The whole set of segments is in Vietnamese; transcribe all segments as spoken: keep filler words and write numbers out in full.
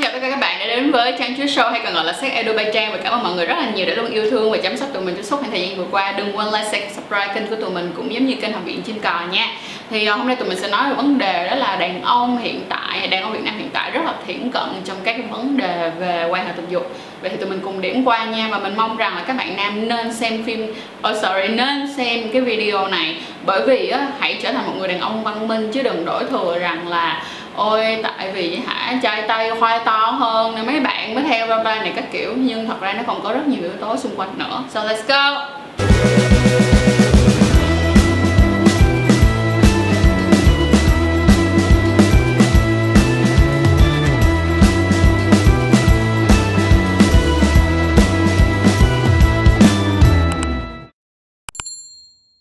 Xin chào tất cả các bạn đã đến với Trang Chúa Show hay còn gọi là sách Edo Bay Trang. Và cảm ơn mọi người rất là nhiều đã luôn yêu thương và chăm sóc tụi mình trong suốt khoảng thời gian vừa qua. Đừng quên like, share, subscribe kênh của tụi mình cũng giống như kênh Học viện Chim Cờ nha. Thì hôm nay tụi mình sẽ nói về vấn đề đó là đàn ông hiện tại, đàn ông Việt Nam hiện tại rất là thiển cận trong các cái vấn đề về quan hệ tình dục. Vậy thì tụi mình cùng điểm qua nha. Và mình mong rằng là các bạn nam nên xem phim oh sorry, nên xem cái video này. Bởi vì á, hãy trở thành một người đàn ông văn minh, chứ đừng đổ thừa rằng là ôi tại vì hả trai Tây khoai to hơn nên mấy bạn mới theo bla bla này các kiểu. Nhưng thật ra nó còn có rất nhiều yếu tố xung quanh nữa. So let's go.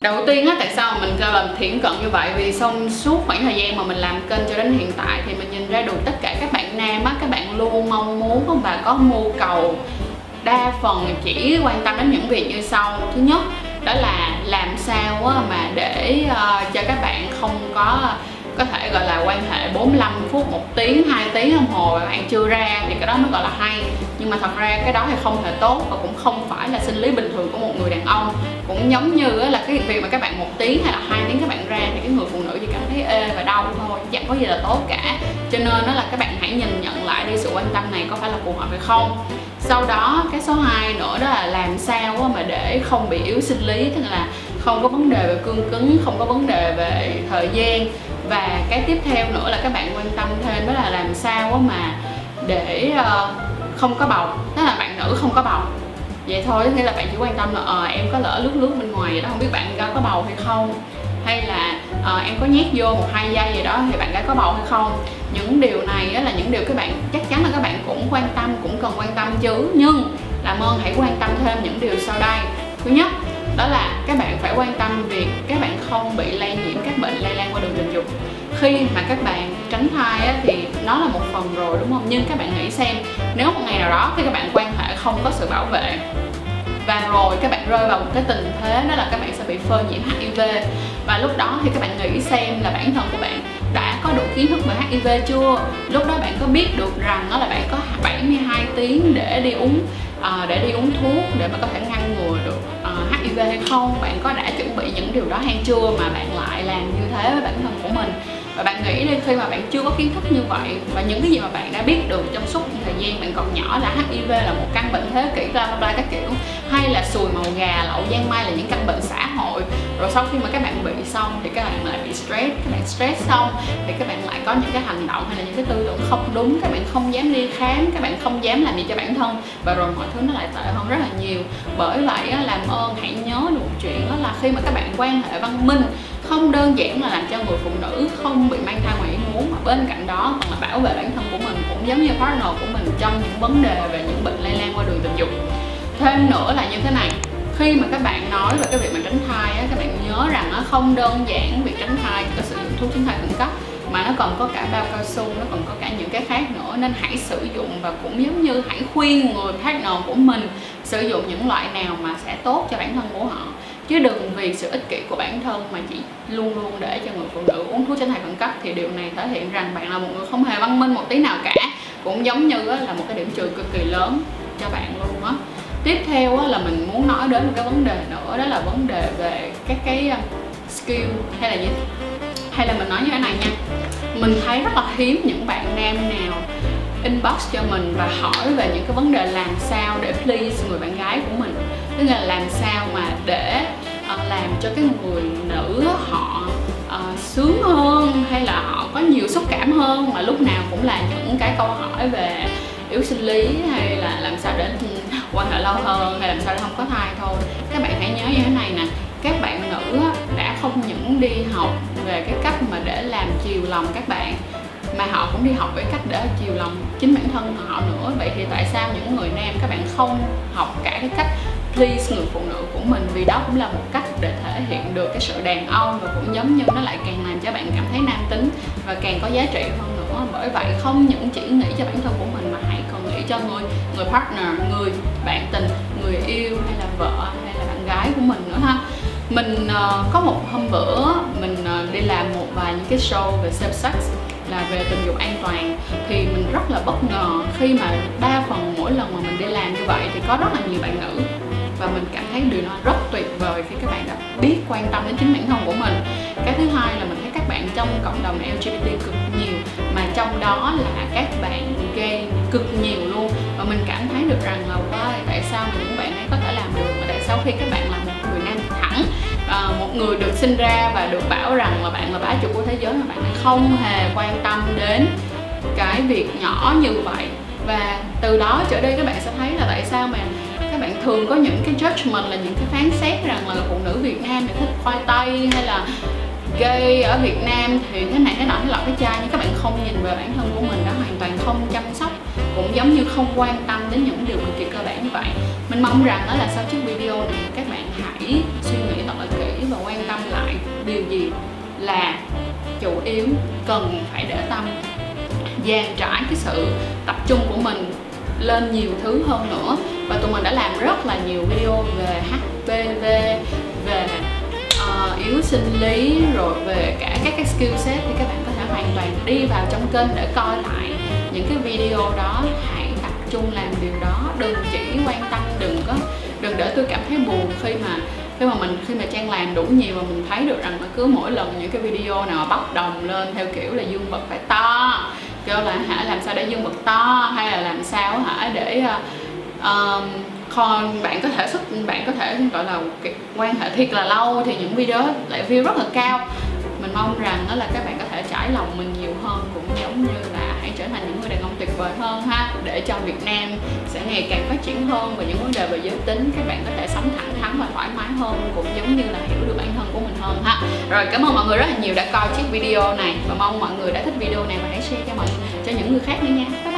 Đầu tiên á, tại sao mình làm thiển cận như vậy? Vì xong suốt khoảng thời gian mà mình làm kênh cho đến hiện tại thì mình nhìn ra được tất cả các bạn nam á, các bạn luôn mong muốn và có mưu cầu đa phần chỉ quan tâm đến những việc như sau. Thứ nhất đó là làm sao á, mà để uh, cho các bạn không có có thể gọi là quan hệ bốn mươi lăm phút, một tiếng, hai tiếng đồng hồ bạn chưa ra thì cái đó mới gọi là hay. Nhưng mà thật ra cái đó thì không thể tốt và cũng không phải là sinh lý bình thường của một người đàn ông. Cũng giống như là cái việc mà các bạn một tiếng hay là hai tiếng các bạn ra thì cái người phụ nữ chỉ cảm thấy ê và đau thôi, chẳng có gì là tốt cả. Cho nên đó là các bạn hãy nhìn nhận lại đi, sự quan tâm này có phải là phù hợp hay không. Sau đó cái số hai nữa đó là làm sao mà để không bị yếu sinh lý, tức là không có vấn đề về cương cứng, không có vấn đề về thời gian. Và cái tiếp theo nữa là các bạn quan tâm thêm đó là làm sao mà để không có bầu, tức là bạn nữ không có bầu. Vậy thôi, nghĩa là bạn chỉ quan tâm là ờ, em có lỡ lướt lướt bên ngoài vậy đó, không biết bạn gái có bầu hay không. Hay là ờ, em có nhét vô một hai giây gì đó thì bạn gái có bầu hay không. Những điều này á, là những điều các bạn chắc chắn là các bạn cũng quan tâm, cũng cần quan tâm chứ. Nhưng làm ơn hãy quan tâm thêm những điều sau đây. Thứ nhất đó là các bạn phải quan tâm việc các bạn không bị lây nhiễm các bệnh lây lan qua đường tình dục. Khi mà các bạn tránh thai á, thì nó là một phần rồi đúng không? Nhưng các bạn nghĩ xem, nếu một ngày nào đó khi các bạn quan hệ không có sự bảo vệ và rồi các bạn rơi vào một cái tình thế đó là các bạn sẽ bị phơi nhiễm H I V. Và lúc đó thì các bạn nghĩ xem là bản thân của bạn đã có đủ kiến thức về H I V chưa? Lúc đó bạn có biết được rằng đó là bạn có bảy mươi hai tiếng để đi uống uh, để đi uống thuốc để mà có thể ngăn ngừa được uh, H I V hay không? Bạn có đã chuẩn bị những điều đó hay chưa mà bạn lại làm như thế với bản thân của mình? Và bạn nghĩ đi, khi mà bạn chưa có kiến thức như vậy và những cái gì mà bạn đã biết được trong suốt thời gian bạn còn nhỏ là H I V là một căn bệnh thế kỷ bla bla bla các kiểu, hay là sùi màu gà, lậu giang mai là những căn bệnh xã hội. Rồi sau khi mà các bạn bị xong thì các bạn lại bị stress, các bạn stress xong thì các bạn lại có những cái hành động hay là những cái tư tưởng không đúng, các bạn không dám đi khám, các bạn không dám làm gì cho bản thân và rồi mọi thứ nó lại tệ hơn rất là nhiều. Bởi vậy làm ơn hãy nhớ được một chuyện đó là khi mà các bạn quan hệ văn minh, không đơn giản là làm cho người phụ nữ không bị mang thai ngoài ý muốn mà bên cạnh đó còn là bảo vệ bản thân của mình cũng giống như partner của mình trong những vấn đề về những bệnh lây lan qua đường tình dục. Thêm nữa là như thế này, khi mà các bạn nói về cái việc mà tránh thai á, các bạn nhớ rằng nó không đơn giản việc tránh thai có sử dụng thuốc tránh thai khẩn cấp mà nó còn có cả bao cao su, nó còn có cả những cái khác nữa. Nên hãy sử dụng và cũng giống như hãy khuyên người partner của mình sử dụng những loại nào mà sẽ tốt cho bản thân của họ, chứ đừng vì sự ích kỷ của bản thân mà chỉ luôn luôn để cho người phụ nữ uống thuốc tránh thai khẩn cấp. Thì điều này thể hiện rằng bạn là một người không hề văn minh một tí nào cả, cũng giống như là một cái điểm trừ cực kỳ lớn cho bạn luôn á. Tiếp theo là mình muốn nói đến một cái vấn đề nữa, đó là vấn đề về các cái skill hay là gì, hay là mình nói như thế này nha. Mình thấy rất là hiếm những bạn nam nào inbox cho mình và hỏi về những cái vấn đề làm sao để please người bạn gái của mình, tức là làm sao mà để làm cho cái người nữ họ uh, sướng hơn hay là họ có nhiều xúc cảm hơn, mà lúc nào cũng là những cái câu hỏi về yếu sinh lý hay là làm sao để quan hệ lâu hơn hay làm sao để không có thai thôi. Các bạn hãy nhớ như thế này nè, các bạn nữ đã không những đi học về cái cách mà để làm chiều lòng các bạn mà họ cũng đi học về cách để chiều lòng chính bản thân họ nữa. Vậy thì tại sao những người nam các bạn không học cả cái cách please người phụ nữ của mình, vì đó cũng là một cách để thể hiện được cái sự đàn ông và cũng giống như nó lại càng làm cho bạn cảm thấy nam tính và càng có giá trị hơn nữa. Bởi vậy không những chỉ nghĩ cho bản thân của mình mà hãy còn nghĩ cho người người partner, người bạn tình, người yêu hay là vợ hay là bạn gái của mình nữa ha. Mình uh, có một hôm bữa mình uh, đi làm một vài những cái show về same sex là về tình dục an toàn, thì mình rất là bất ngờ khi mà đa phần mỗi lần mà mình đi làm như vậy thì có rất là nhiều bạn nữ, và mình cảm thấy điều đó rất tuyệt vời khi các bạn đã biết quan tâm đến chính bản thân của mình. Cái thứ hai là mình thấy các bạn trong cộng đồng lờ giê bê tê cực nhiều, mà trong đó là các bạn gay cực nhiều luôn, và mình cảm thấy được rằng là wow, tại sao mà những bạn ấy có thể làm được, mà tại sao khi các bạn là một người nam thẳng, à, một người được sinh ra và được bảo rằng là bạn là bá chủ của thế giới, mà bạn ấy không hề quan tâm đến cái việc nhỏ như vậy. Và từ đó trở đi các bạn sẽ thấy là tại sao mà các bạn thường có những cái judgment, là những cái phán xét rằng là phụ nữ Việt Nam thì thích khoai tây, hay là gay ở Việt Nam thì thế này thế nọ thế lọ cái chai, nhưng các bạn không nhìn về bản thân của mình đã hoàn toàn không chăm sóc, cũng giống như không quan tâm đến những điều cực kỳ cơ bản như vậy. Mình mong rằng đó là sau chiếc video này các bạn hãy suy nghĩ thật là kỹ và quan tâm lại điều gì là chủ yếu cần phải để tâm, dàn trải cái sự tập trung của mình lên nhiều thứ hơn nữa. Và tụi mình đã làm rất là nhiều video về hát pê vê, về uh, yếu sinh lý, rồi về cả các cái skill set, thì các bạn có thể hoàn toàn đi vào trong kênh để coi lại những cái video đó. Hãy tập trung làm điều đó, đừng chỉ quan tâm, đừng có đừng để tôi cảm thấy buồn khi mà khi mà mình khi mà Trang làm đủ nhiều và mình thấy được rằng là cứ mỗi lần những cái video nào bốc đồng lên theo kiểu là dương vật phải to, kêu là hả làm sao để dương vật to, hay là làm sao hả để uh, con bạn có thể xuất bạn có thể gọi là quan hệ thiệt là lâu, thì những video lại view rất là cao. Mình mong rằng đó là các bạn có thể trải lòng mình nhiều hơn, cũng giống như là hãy trở thành những người đàn ông tuyệt vời hơn ha, để cho Việt Nam sẽ ngày càng phát triển hơn. Và những vấn đề về giới tính các bạn có thể sống thẳng thắn và thoải mái hơn, cũng giống như là hiểu được bản thân của mình hơn ha. Rồi, cảm ơn mọi người rất là nhiều đã coi chiếc video này, và mong mọi người đã thích video này và hãy share cho mọi cho những người khác nữa nha.